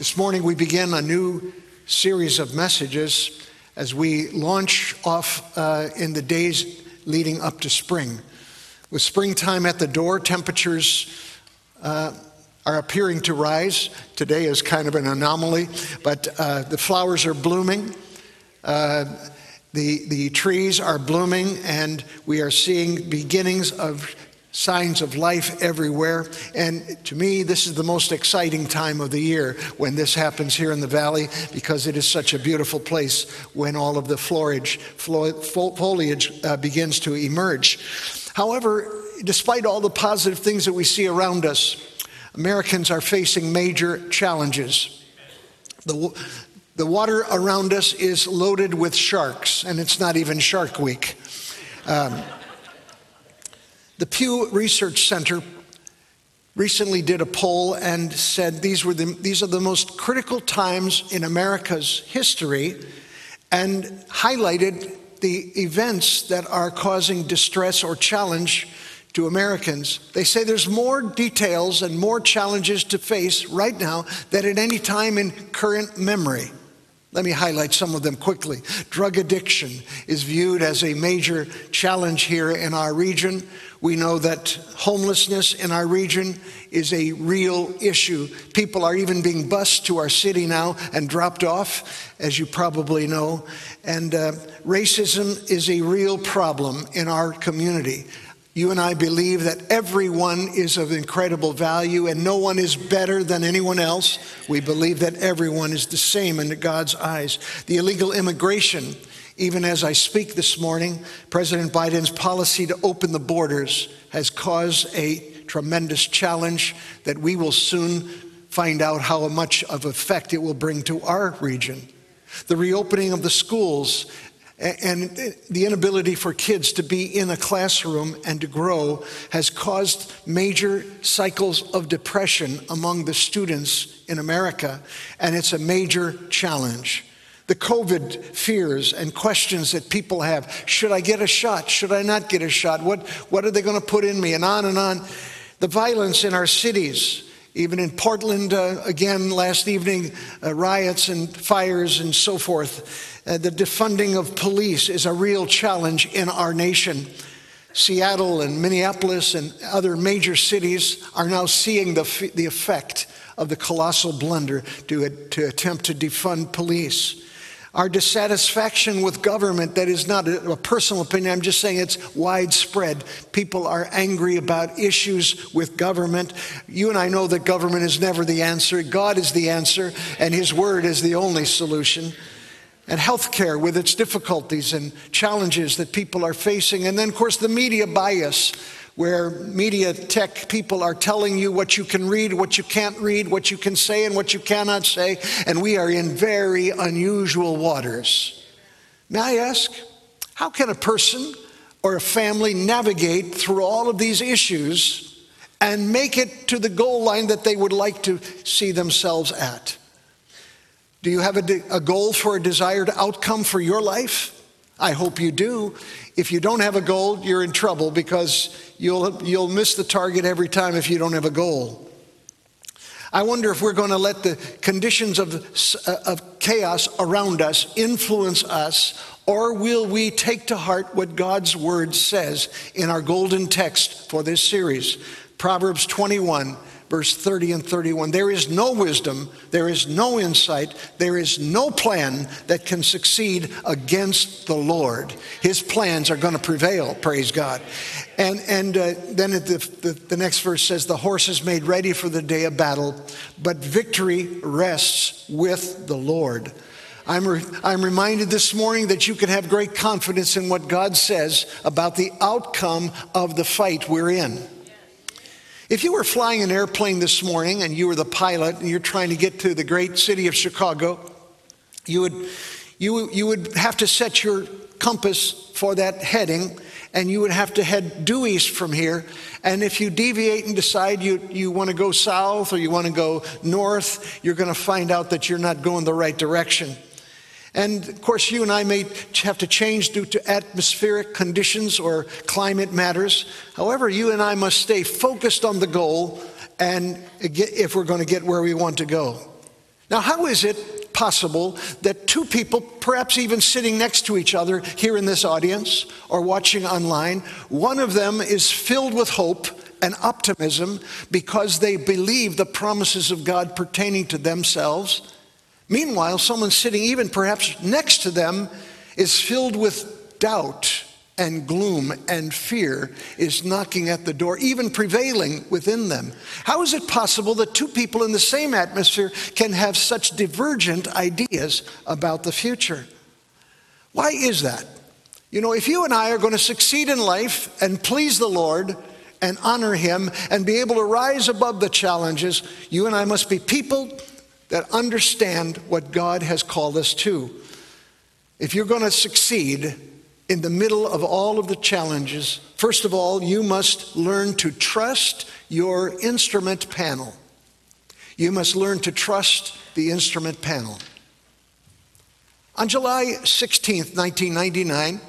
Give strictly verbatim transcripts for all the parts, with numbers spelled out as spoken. This morning we begin a new series of messages as we launch off uh, in the days leading up to spring. With springtime at the door, temperatures uh, are appearing to rise. Today is kind of an anomaly, but uh, the flowers are blooming. Uh, the, the trees are blooming, and we are seeing beginnings of signs of life everywhere. And to me, this is the most exciting time of the year when this happens here in the valley, because it is such a beautiful place when all of the foliage uh, begins to emerge. However, despite all the positive things that we see around us, Americans are facing major challenges. The, the water around us is loaded with sharks, and it's not even Shark Week. Um, The Pew Research Center recently did a poll and said these were the, these are the most critical times in America's history, and highlighted the events that are causing distress or challenge to Americans. They say there's more details and more challenges to face right now than at any time in current memory. Let me highlight some of them quickly. Drug addiction is viewed as a major challenge here in our region. We know that homelessness in our region is a real issue. People are even being bused to our city now and dropped off, as you probably know. And uh, racism is a real problem in our community. You and I believe that everyone is of incredible value and no one is better than anyone else. We believe that everyone is the same in God's eyes. The illegal immigration, even as I speak this morning, President Biden's policy to open the borders has caused a tremendous challenge that we will soon find out how much of effect it will bring to our region. The reopening of the schools and the inability for kids to be in a classroom and to grow has caused major cycles of depression among the students in America, and it's a major challenge. The COVID fears and questions that people have, should I get a shot? Should I not get a shot? What, what are they gonna put in me? And on and on. The violence in our cities. Even in Portland, uh, again, last evening, uh, riots and fires and so forth. Uh, the defunding of police is a real challenge in our nation. Seattle and Minneapolis and other major cities are now seeing the, the effect of the colossal blunder to, to attempt to defund police. Our dissatisfaction with government, that is not a personal opinion, I'm just saying it's widespread. People are angry about issues with government. You and I know that government is never the answer. God is the answer, and His Word is the only solution. And healthcare, with its difficulties and challenges that people are facing. And then, of course, the media bias, where media tech people are telling you what you can read, what you can't read, what you can say and what you cannot say, and we are in very unusual waters. May I ask, how can a person or a family navigate through all of these issues and make it to the goal line that they would like to see themselves at? Do you have a, de- a goal for a desired outcome for your life? I hope you do. If you don't have a goal, you're in trouble, because you'll, you'll miss the target every time if you don't have a goal. I wonder if we're going to let the conditions of, of chaos around us influence us, or will we take to heart what God's Word says in our golden text for this series? Proverbs twenty-one, verse thirty and thirty-one. There is no wisdom, there is no insight, there is no plan that can succeed against the Lord. His plans are going to prevail, praise God. And, and uh, then at the, the, the next verse says, the horse is made ready for the day of battle, but victory rests with the Lord. I'm, re- I'm reminded this morning that you can have great confidence in what God says about the outcome of the fight we're in. If you were flying an airplane this morning and you were the pilot and you're trying to get to the great city of Chicago, you would, you, you would have to set your compass for that heading, and you would have to head due east from here. And if you deviate and decide you, you want to go south or you want to go north, you're going to find out that you're not going the right direction. And of course, you and I may have to change due to atmospheric conditions or climate matters. However, you and I must stay focused on the goal, and if we're going to get where we want to go. Now, how is it possible that two people, perhaps even sitting next to each other here in this audience or watching online, one of them is filled with hope and optimism because they believe the promises of God pertaining to themselves? Meanwhile, someone sitting even perhaps next to them is filled with doubt and gloom, and fear is knocking at the door, even prevailing within them. How is it possible that two people in the same atmosphere can have such divergent ideas about the future? Why is that? You know, if you and I are going to succeed in life and please the Lord and honor Him and be able to rise above the challenges, you and I must be people that understand what God has called us to. If you're going to succeed in the middle of all of the challenges, first of all, you must learn to trust your instrument panel. You must learn to trust the instrument panel. On July sixteenth, nineteen ninety-nine,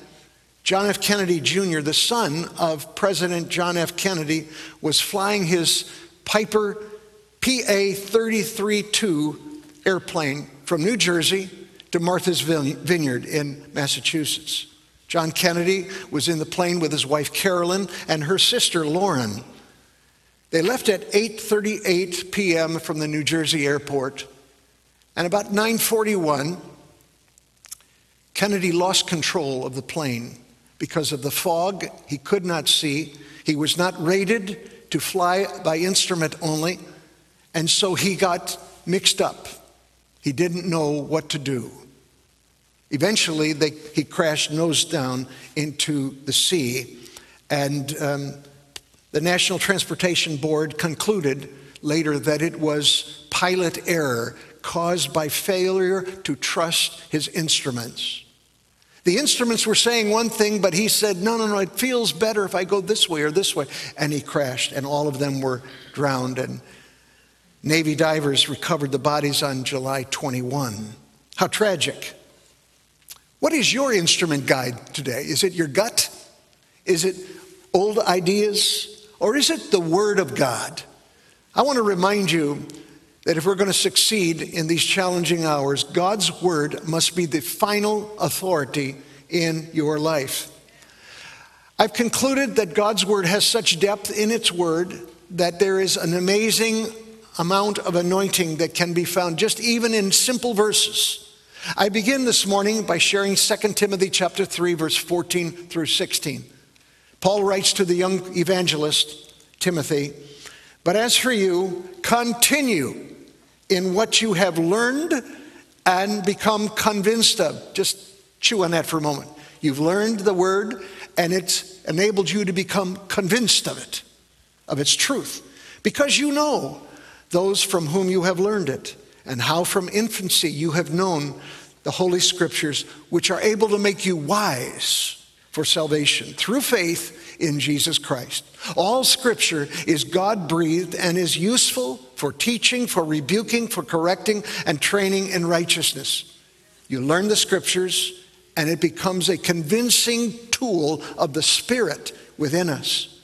John F. Kennedy Junior, the son of President John F. Kennedy, was flying his Piper P A thirty-three two airplane from New Jersey to Martha's Vineyard in Massachusetts. John Kennedy was in the plane with his wife, Carolyn, and her sister, Lauren. They left at eight thirty-eight p m from the New Jersey airport. And about nine forty-one, Kennedy lost control of the plane. Because of the fog, he could not see. He was not rated to fly by instrument only. And so he got mixed up. He didn't know what to do. Eventually, they, he crashed nose down into the sea, and um, the National Transportation Board concluded later that it was pilot error caused by failure to trust his instruments. The instruments were saying one thing, but he said, no, no, no, it feels better if I go this way or this way, and he crashed, and all of them were drowned, and Navy divers recovered the bodies on July twenty-first. How tragic. What is your instrument guide today? Is it your gut? Is it old ideas? Or is it the Word of God? I want to remind you that if we're going to succeed in these challenging hours, God's Word must be the final authority in your life. I've concluded that God's Word has such depth in its Word that there is an amazing amount of anointing that can be found just even in simple verses. I begin this morning by sharing Second Timothy chapter three, verse fourteen through sixteen. Paul writes to the young evangelist, Timothy, "But as for you, continue in what you have learned and become convinced of." Just chew on that for a moment. You've learned the word, and it's enabled you to become convinced of it, of its truth, because you know those from whom you have learned it, and how from infancy you have known the Holy Scriptures, which are able to make you wise for salvation through faith in Jesus Christ. All Scripture is God-breathed and is useful for teaching, for rebuking, for correcting, and training in righteousness. You learn the Scriptures, and it becomes a convincing tool of the Spirit within us.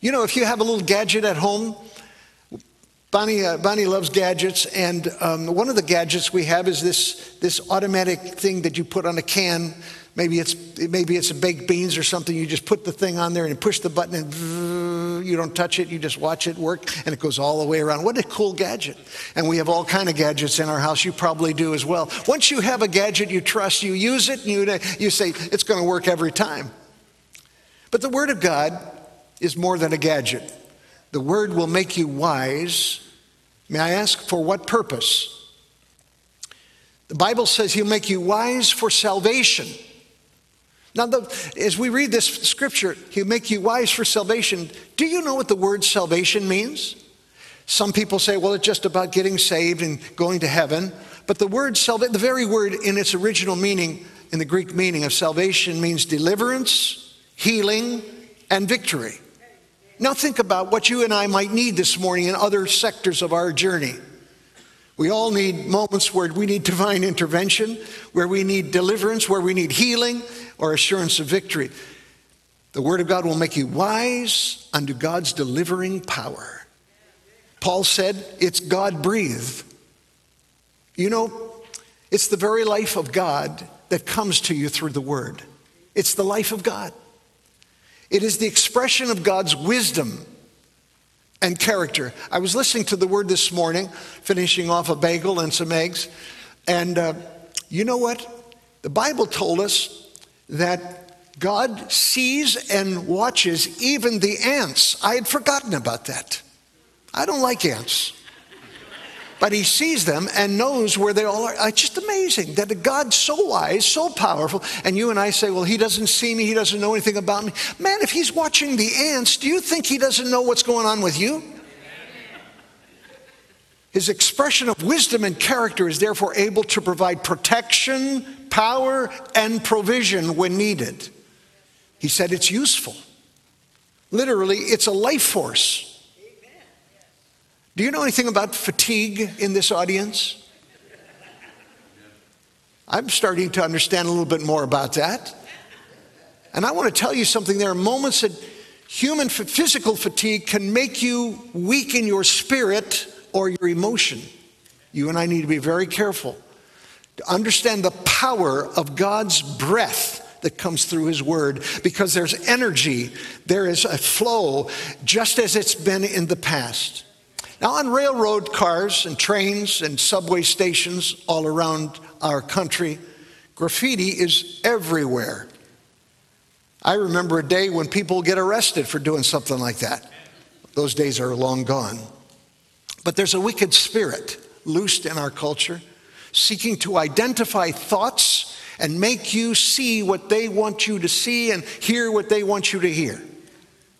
You know, if you have a little gadget at home, Bonnie, uh, Bonnie loves gadgets, and um, one of the gadgets we have is this, this automatic thing that you put on a can. Maybe it's maybe it's baked beans or something. You just put the thing on there and you push the button, and you don't touch it. You just watch it work, and it goes all the way around. What a cool gadget. And we have all kind of gadgets in our house. You probably do as well. Once you have a gadget you trust, you use it, and you, you say, it's going to work every time. But the Word of God is more than a gadget. The Word will make you wise. May I ask, for what purpose? The Bible says He'll make you wise for salvation. Now, the, as we read this scripture, He'll make you wise for salvation. Do you know what the word salvation means? Some people say, well, it's just about getting saved and going to heaven. But the word salvation, the very word in its original meaning, in the Greek meaning of salvation, means deliverance, healing, and victory. Now think about what you and I might need this morning in other sectors of our journey. We all need moments where we need divine intervention, where we need deliverance, where we need healing or assurance of victory. The Word of God will make you wise unto God's delivering power. Paul said it's God-breathed. You know, it's the very life of God that comes to you through the Word. It's the life of God. It is the expression of God's wisdom and character. I was listening to the Word this morning, finishing off a bagel and some eggs. And uh, you know what? The Bible told us that God sees and watches even the ants. I had forgotten about that. I don't like ants. But he sees them and knows where they all are. It's just amazing that a God so wise, so powerful, and you and I say, well, he doesn't see me, he doesn't know anything about me. Man, if he's watching the ants, do you think he doesn't know what's going on with you? His expression of wisdom and character is therefore able to provide protection, power, and provision when needed. He said it's useful. Literally, it's a life force. Do you know anything about fatigue in this audience? I'm starting to understand a little bit more about that. And I want to tell you something. There are moments that human physical fatigue can make you weak in your spirit or your emotion. You and I need to be very careful to understand the power of God's breath that comes through his word, because there's energy, there is a flow, just as it's been in the past. Now, on railroad cars and trains and subway stations all around our country, graffiti is everywhere. I remember a day when people get arrested for doing something like that. Those days are long gone. But there's a wicked spirit loosed in our culture, seeking to identify thoughts and make you see what they want you to see and hear what they want you to hear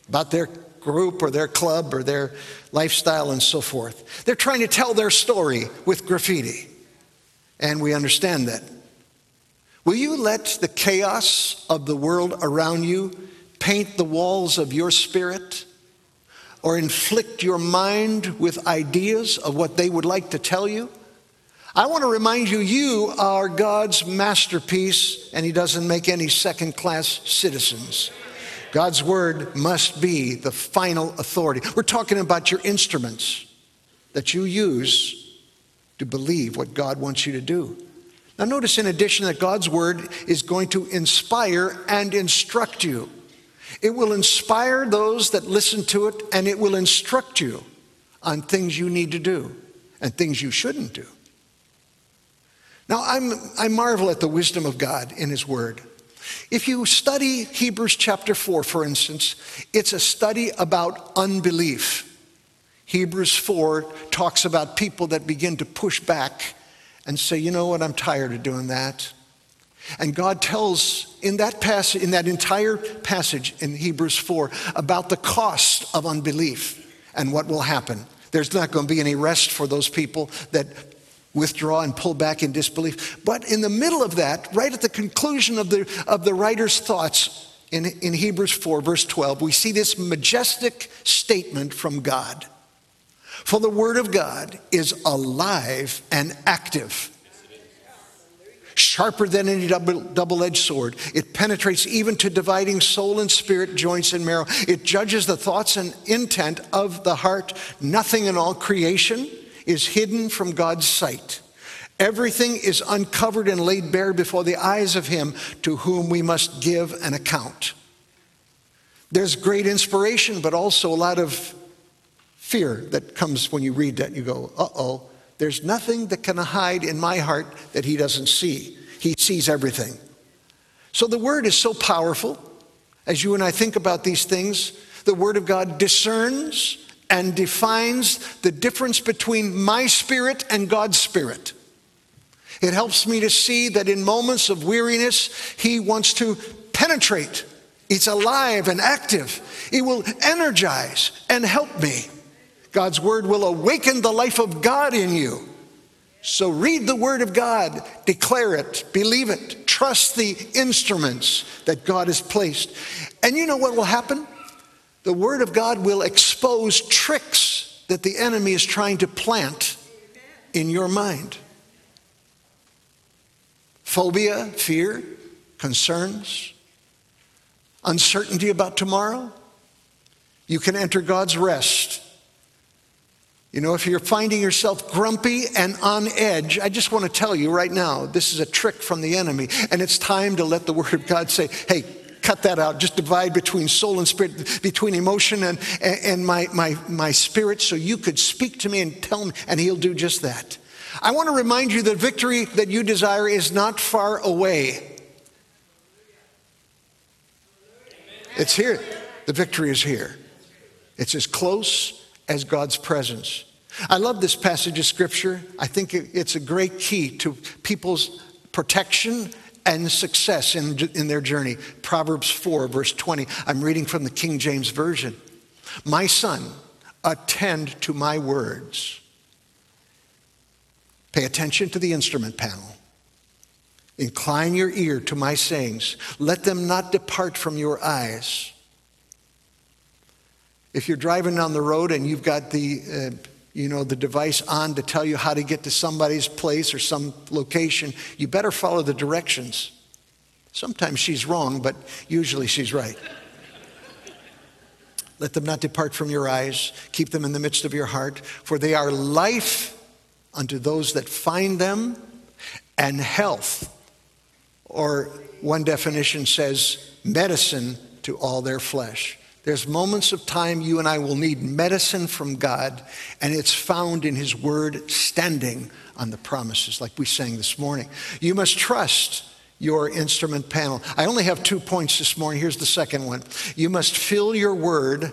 about their group or their club or their lifestyle and so forth. They're trying to tell their story with graffiti, and we understand that. Will you let the chaos of the world around you paint the walls of your spirit or inflict your mind with ideas of what they would like to tell you? I want to remind you, you are God's masterpiece, and he doesn't make any second-class citizens. God's word must be the final authority. We're talking about your instruments that you use to believe what God wants you to do. Now notice in addition that God's word is going to inspire and instruct you. It will inspire those that listen to it, and it will instruct you on things you need to do and things you shouldn't do. Now I'm, I marvel at the wisdom of God in his word. If you study Hebrews chapter four, for instance, it's a study about unbelief. Hebrews four talks about people that begin to push back and say, you know what, I'm tired of doing that. And God tells in that passage, in that entire passage in Hebrews four, about the cost of unbelief and what will happen. There's not going to be any rest for those people that withdraw and pull back in disbelief. But in the middle of that, right at the conclusion of the of the writer's thoughts in, in Hebrews four, verse twelve, we see this majestic statement from God. For the word of God is alive and active, sharper than any double, double-edged sword. It penetrates even to dividing soul and spirit, joints and marrow. It judges the thoughts and intent of the heart. Nothing in all creation is hidden from God's sight. Everything is uncovered and laid bare before the eyes of him to whom we must give an account. There's great inspiration, but also a lot of fear that comes when you read that. You go, uh-oh, there's nothing that can hide in my heart that he doesn't see. He sees everything. So the word is so powerful. As you and I think about these things, the word of God discerns and defines the difference between my spirit and God's spirit. It helps me to see that in moments of weariness, he wants to penetrate. It's alive and active. It will energize and help me. God's word will awaken the life of God in you. So read the word of God, declare it, believe it, trust the instruments that God has placed. And you know what will happen? The word of God will expose tricks that the enemy is trying to plant in your mind. Phobia, fear, concerns, uncertainty about tomorrow. You can enter God's rest You know, if you're finding yourself grumpy and on edge, I just want to tell you right now, this is a trick from the enemy. And it's time to let the Word of God say, hey, cut that out. Just divide between soul and spirit, between emotion and, and my, my, my spirit, so you could speak to me and tell me, and He'll do just that. I want to remind you that victory that you desire is not far away. It's here. The victory is here. It's as close as God's presence. I love this passage of Scripture. I think it's a great key to people's protection and success in, in their journey. Proverbs four, verse twenty. I'm reading from the King James Version. My son, attend to my words. Pay attention to the instrument panel. Incline your ear to my sayings. Let them not depart from your eyes. If you're driving down the road and you've got the, uh, you know, the device on to tell you how to get to somebody's place or some location, you better follow the directions. Sometimes she's wrong, but usually she's right. Let them not depart from your eyes. Keep them in the midst of your heart, for they are life unto those that find them, and health, or one definition says medicine to all their flesh. There's moments of time you and I will need medicine from God, and it's found in His Word, standing on the promises, like we sang this morning. You must trust your instrument panel. I only have two points this morning. Here's the second one. You must fill your word,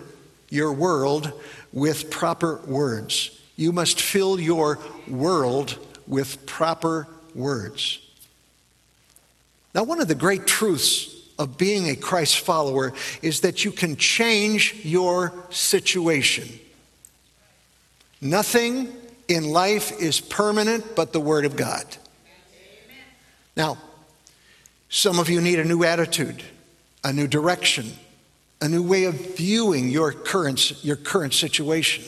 your world, with proper words. You must fill your world with proper words. Words. Now, one of the great truths of being a Christ follower is that you can change your situation. Nothing in life is permanent but the Word of God. Now, some of you need a new attitude, a new direction, a new way of viewing your current, your current situation.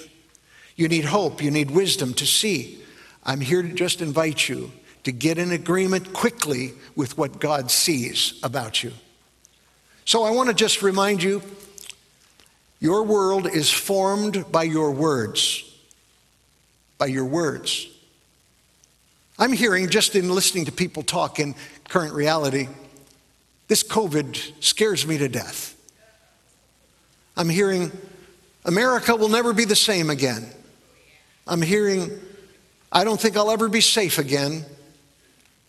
You need hope. You need wisdom to see. I'm here to just invite you to get in agreement quickly with what God sees about you. So I want to just remind you, your world is formed by your words. By your words. I'm hearing, just in listening to people talk in current reality, this COVID scares me to death. I'm hearing, America will never be the same again. I'm hearing, I don't think I'll ever be safe again.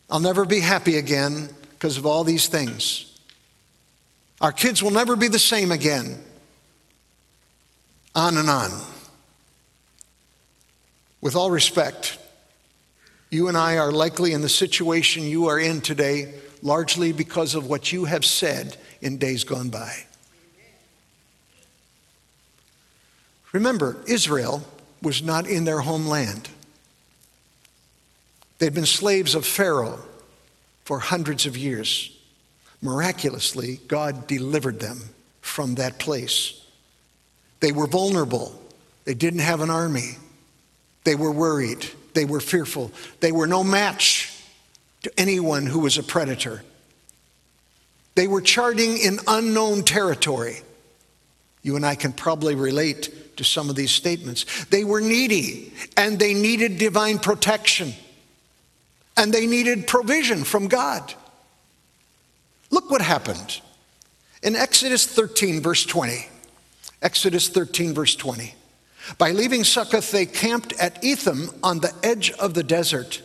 I'll never be happy again because of all these things. Our kids will never be the same again. On and on. With all respect, you and I are likely in the situation you are in today largely because of what you have said in days gone by. Remember, Israel was not in their homeland. They'd been slaves of Pharaoh for hundreds of years. Miraculously, God delivered them from that place. They were vulnerable. They didn't have an army. They were worried. They were fearful. They were no match to anyone who was a predator. They were charting in unknown territory. You and I can probably relate to some of these statements. They were needy, and they needed divine protection. And they needed provision from God. Look what happened. In Exodus thirteen, verse twenty. Exodus thirteen, verse twenty. By leaving Succoth, they camped at Etham on the edge of the desert.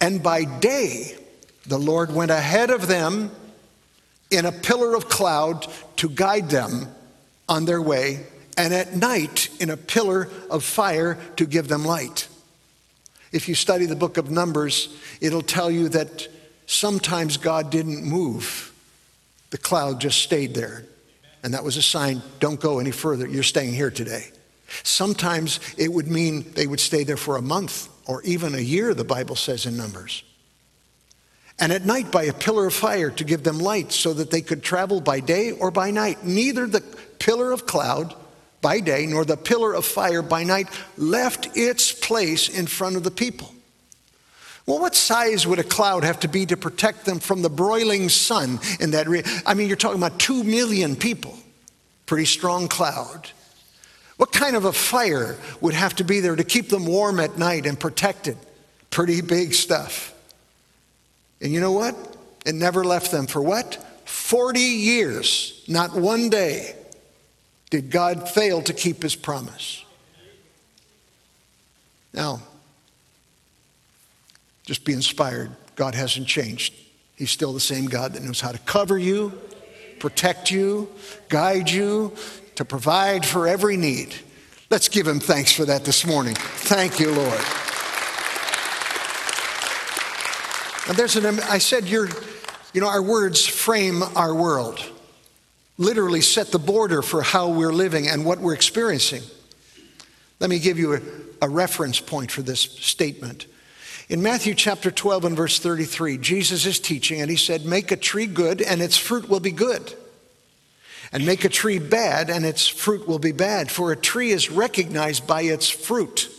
And by day, the Lord went ahead of them in a pillar of cloud to guide them on their way. And at night, in a pillar of fire to give them light. If you study the book of Numbers, it'll tell you that sometimes God didn't move. The cloud just stayed there. And that was a sign, don't go any further. You're staying here today. Sometimes it would mean they would stay there for a month or even a year, the Bible says in Numbers. And at night by a pillar of fire to give them light so that they could travel by day or by night. Neither the pillar of cloud by day, nor the pillar of fire by night, left its place in front of the people. Well, what size would a cloud have to be to protect them from the broiling sun in that region? I mean, you're talking about two million people. Pretty strong cloud. What kind of a fire would have to be there to keep them warm at night and protected? Pretty big stuff. And you know what? It never left them for what? forty years, not one day, did God fail to keep his promise. Now, just be inspired. God hasn't changed. He's still the same God that knows how to cover you, protect you, guide you, to provide for every need. Let's give him thanks for that this morning. Thank you, Lord. And there's an, I said, your, you know, our words frame our world, literally set the border for how we're living and what we're experiencing. Let me give you a, a reference point for this statement. In Matthew chapter twelve and verse thirty-three, Jesus is teaching and he said, make a tree good and its fruit will be good. And make a tree bad and its fruit will be bad. For a tree is recognized by its fruit.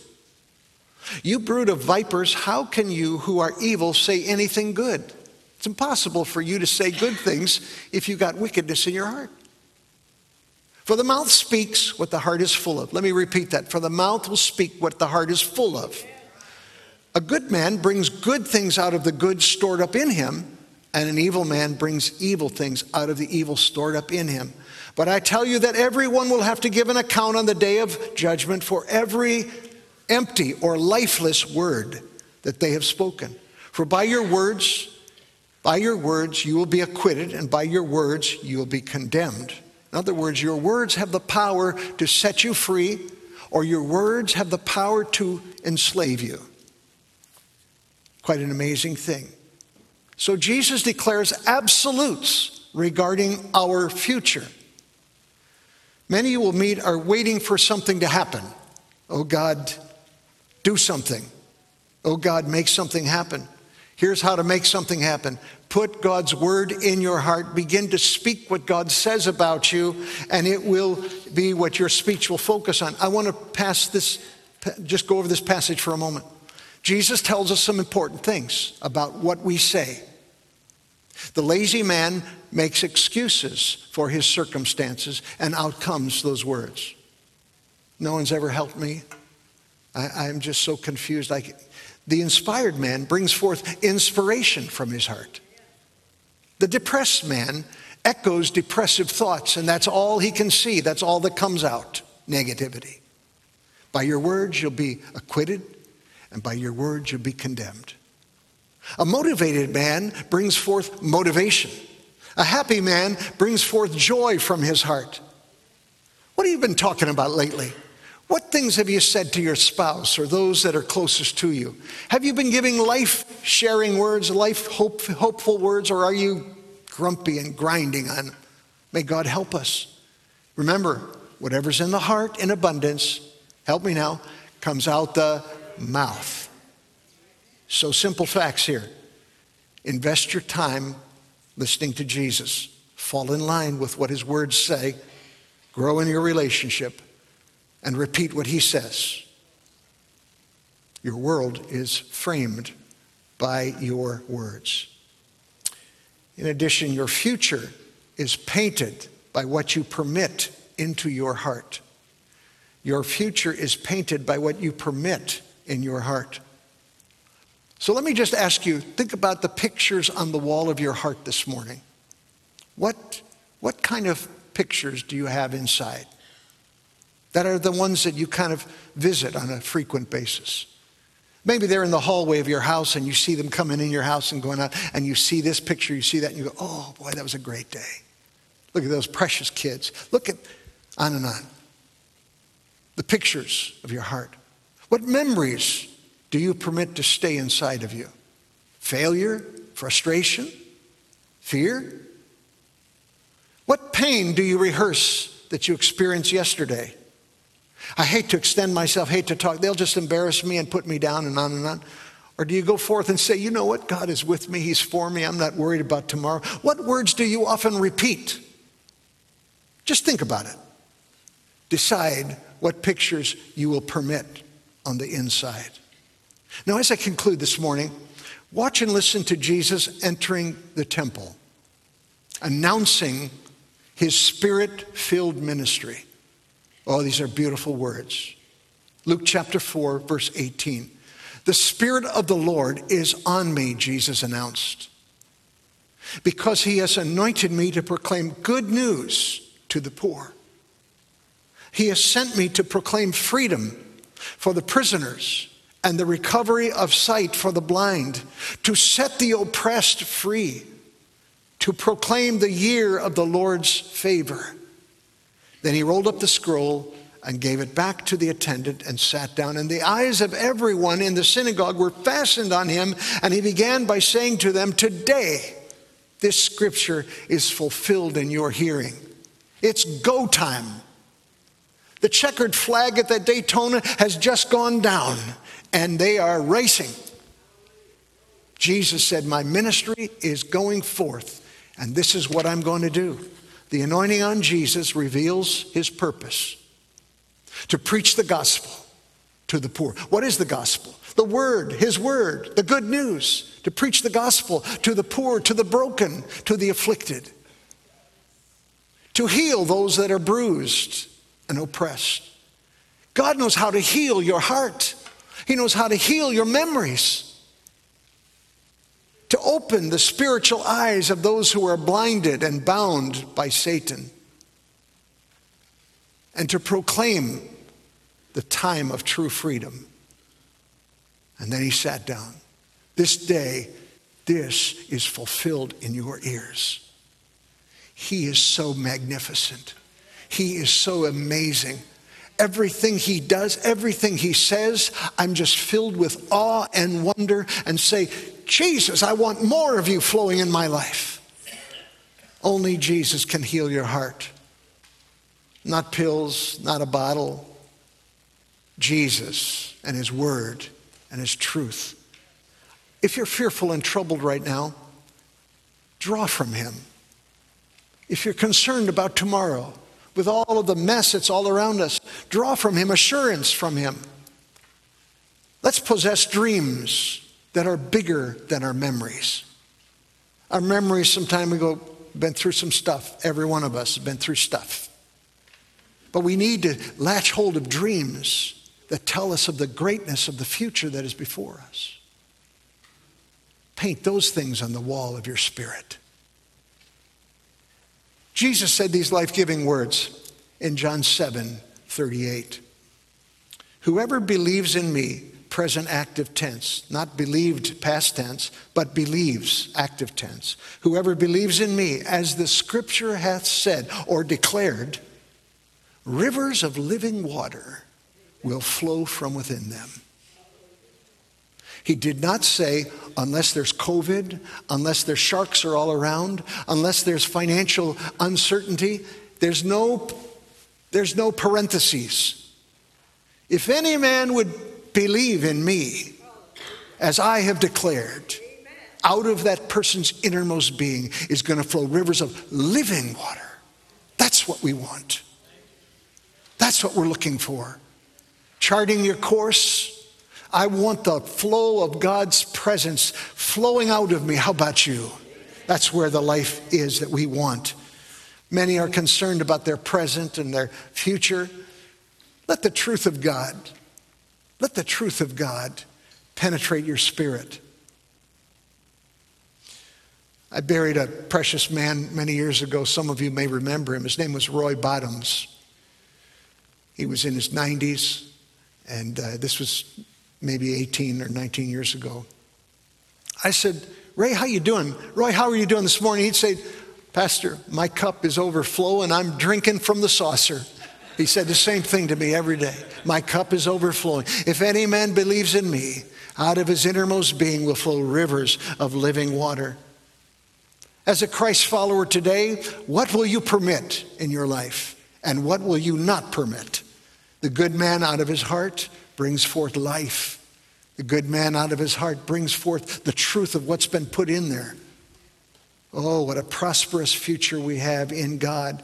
You brood of vipers, how can you who are evil say anything good? It's impossible for you to say good things if you've got wickedness in your heart. For the mouth speaks what the heart is full of. Let me repeat that. For the mouth will speak what the heart is full of. A good man brings good things out of the good stored up in him, and an evil man brings evil things out of the evil stored up in him. But I tell you that everyone will have to give an account on the day of judgment for every empty or lifeless word that they have spoken. For by your words, by your words, you will be acquitted, and by your words, you will be condemned. In other words, your words have the power to set you free, or your words have the power to enslave you. Quite an amazing thing. So Jesus declares absolutes regarding our future. Many you will meet are waiting for something to happen. Oh God, do something. Oh God, make something happen. Here's how to make something happen. Put God's word in your heart. Begin to speak what God says about you, and it will be what your speech will focus on. I want to pass this, just go over this passage for a moment. Jesus tells us some important things about what we say. The lazy man makes excuses for his circumstances, and out comes those words. No one's ever helped me. I, I'm just so confused. I, the inspired man brings forth inspiration from his heart. The depressed man echoes depressive thoughts, and that's all he can see. That's all that comes out, negativity. By your words, you'll be acquitted, and by your words, you'll be condemned. A motivated man brings forth motivation. A happy man brings forth joy from his heart. What have you been talking about lately? What things have you said to your spouse or those that are closest to you? Have you been giving life-sharing words, life-hopeful words, or are you grumpy and grinding on them? May God help us. Remember, whatever's in the heart in abundance, help me now, comes out the mouth. So simple facts here. Invest your time listening to Jesus. Fall in line with what his words say. Grow in your relationship and repeat what he says. Your world is framed by your words. In addition, your future is painted by what you permit into your heart. Your future is painted by what you permit in your heart. So let me just ask you, think about the pictures on the wall of your heart this morning. What, what kind of pictures do you have inside that are the ones that you kind of visit on a frequent basis? Maybe they're in the hallway of your house and you see them coming in your house and going out, and you see this picture, you see that, and you go, oh boy, that was a great day. Look at those precious kids. Look at, on and on. The pictures of your heart. What memories do you permit to stay inside of you? Failure, frustration, fear? What pain do you rehearse that you experienced yesterday? I hate to extend myself, hate to talk. They'll just embarrass me and put me down and on and on. Or do you go forth and say, you know what? God is with me. He's for me. I'm not worried about tomorrow. What words do you often repeat? Just think about it. Decide what pictures you will permit on the inside. Now, as I conclude this morning, watch and listen to Jesus entering the temple, announcing his spirit-filled ministry. Oh, these are beautiful words. Luke chapter four, verse eighteen. The Spirit of the Lord is on me, Jesus announced, because he has anointed me to proclaim good news to the poor. He has sent me to proclaim freedom for the prisoners and the recovery of sight for the blind, to set the oppressed free, to proclaim the year of the Lord's favor. Then he rolled up the scroll and gave it back to the attendant and sat down. And the eyes of everyone in the synagogue were fastened on him. And he began by saying to them, today, this scripture is fulfilled in your hearing. It's go time. The checkered flag at the Daytona has just gone down, and they are racing. Jesus said, my ministry is going forth, and this is what I'm going to do. The anointing on Jesus reveals his purpose: to preach the gospel to the poor. What is the gospel? The word, his word, the good news. To preach the gospel to the poor, to the broken, to the afflicted. To heal those that are bruised and oppressed. God knows how to heal your heart. He knows how to heal your memories. To open the spiritual eyes of those who are blinded and bound by Satan. And to proclaim the time of true freedom. And then he sat down. This day, this is fulfilled in your ears. He is so magnificent. He is so amazing. Everything he does, everything he says, I'm just filled with awe and wonder and say, Jesus, I want more of you flowing in my life. Only Jesus can heal your heart. Not pills, not a bottle. Jesus and his word and his truth. If you're fearful and troubled right now, draw from him. If you're concerned about tomorrow, with all of the mess that's all around us, draw from him, assurance from him. Let's possess dreams that are bigger than our memories. Our memories, some time ago, been through some stuff. Every one of us has been through stuff. But we need to latch hold of dreams that tell us of the greatness of the future that is before us. Paint those things on the wall of your spirit. Jesus said these life-giving words in John seven thirty-eight. Whoever believes in me, present active tense, not believed past tense, but believes active tense. Whoever believes in me, as the scripture hath said or declared, rivers of living water will flow from within them. He did not say, unless there's COVID, unless there's sharks are all around, unless there's financial uncertainty, there's no, there's no parentheses. If any man would believe in me, as I have declared, out of that person's innermost being is going to flow rivers of living water. That's what we want. That's what we're looking for. Charting your course, I want the flow of God's presence flowing out of me. How about you? That's where the life is that we want. Many are concerned about their present and their future. Let the truth of God, let the truth of God penetrate your spirit. I buried a precious man many years ago. Some of you may remember him. His name was Roy Bottoms. He was in his nineties, and uh, this was maybe eighteen or nineteen years ago. I said, Ray, how you doing? Roy, how are you doing this morning? He'd say, Pastor, my cup is overflowing. I'm drinking from the saucer. He said the same thing to me every day. My cup is overflowing. If any man believes in me, out of his innermost being will flow rivers of living water. As a Christ follower today, what will you permit in your life? And what will you not permit? The good man out of his heart brings forth life. The good man out of his heart brings forth the truth of what's been put in there. Oh, what a prosperous future we have in God.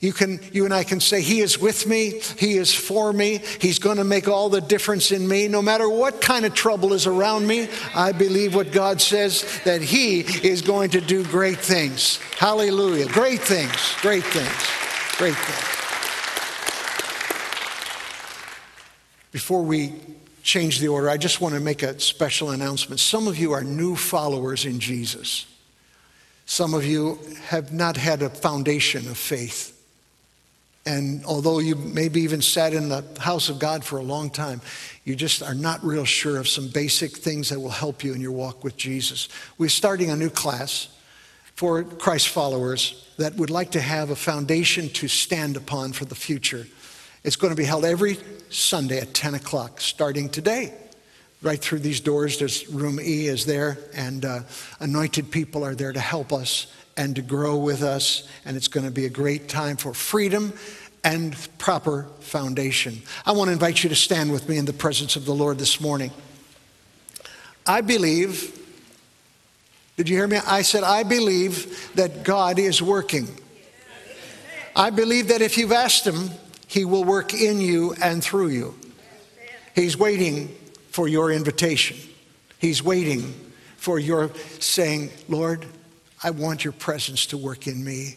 You can, you and I can say, he is with me. He is for me. He's going to make all the difference in me. No matter what kind of trouble is around me, I believe what God says, that he is going to do great things. Hallelujah. Great things. Great things. Great things. Before we change the order, I just want to make a special announcement. Some of you are new followers in Jesus. Some of you have not had a foundation of faith. And although you maybe even sat in the house of God for a long time, you just are not real sure of some basic things that will help you in your walk with Jesus. We're starting a new class for Christ followers that would like to have a foundation to stand upon for the future. It's going to be held every Sunday at ten o'clock, starting today. Right through these doors, there's room E is there, and uh, anointed people are there to help us and to grow with us, and it's going to be a great time for freedom and proper foundation. I want to invite you to stand with me in the presence of the Lord this morning. I believe, did you hear me? I said, I believe that God is working. I believe that if you've asked Him, He will work in you and through you. He's waiting for your invitation. He's waiting for your saying, Lord, I want your presence to work in me.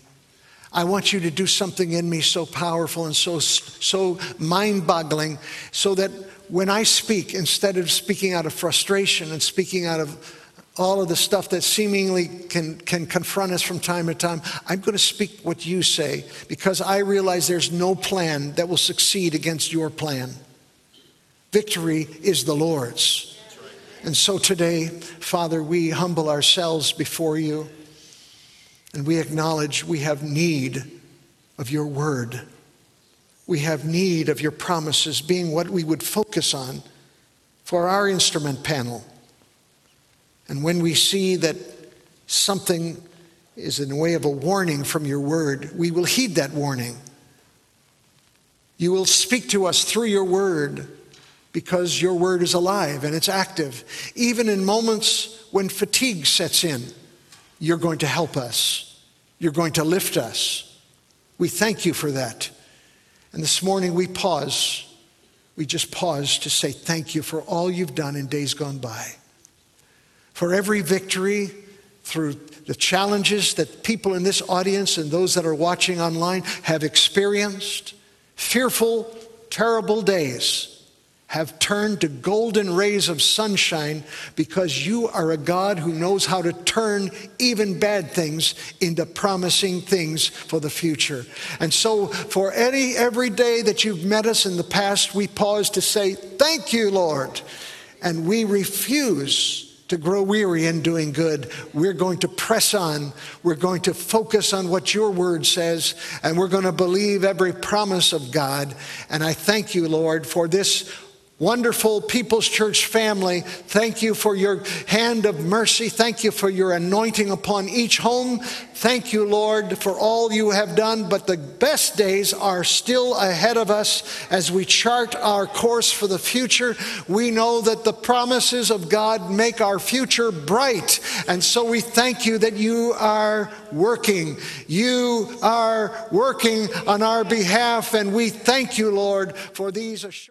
I want you to do something in me so powerful and so, so mind-boggling, so that when I speak, instead of speaking out of frustration and speaking out of all of the stuff that seemingly can, can confront us from time to time, I'm going to speak what you say, because I realize there's no plan that will succeed against your plan. Victory is the Lord's. And so today, Father, we humble ourselves before you, and we acknowledge we have need of your word. We have need of your promises being what we would focus on for our instrument panel. And when we see that something is in the way of a warning from your word, we will heed that warning. You will speak to us through your word, because your word is alive and it's active. Even in moments when fatigue sets in, you're going to help us. You're going to lift us. We thank you for that. And this morning we pause. We just pause to say thank you for all you've done in days gone by. For every victory through the challenges that people in this audience and those that are watching online have experienced, fearful, terrible days have turned to golden rays of sunshine, because you are a God who knows how to turn even bad things into promising things for the future. And so for any every day that you've met us in the past, we pause to say, thank you, Lord. And we refuse to grow weary in doing good. We're going to press on. We're going to focus on what your word says, and we're going to believe every promise of God. And I thank you, Lord, for this wonderful People's Church family. Thank you for your hand of mercy. Thank you for your anointing upon each home. Thank you, Lord, for all you have done. But the best days are still ahead of us as we chart our course for the future. We know that the promises of God make our future bright. And so we thank you that you are working. You are working on our behalf. And we thank you, Lord, for these assurances.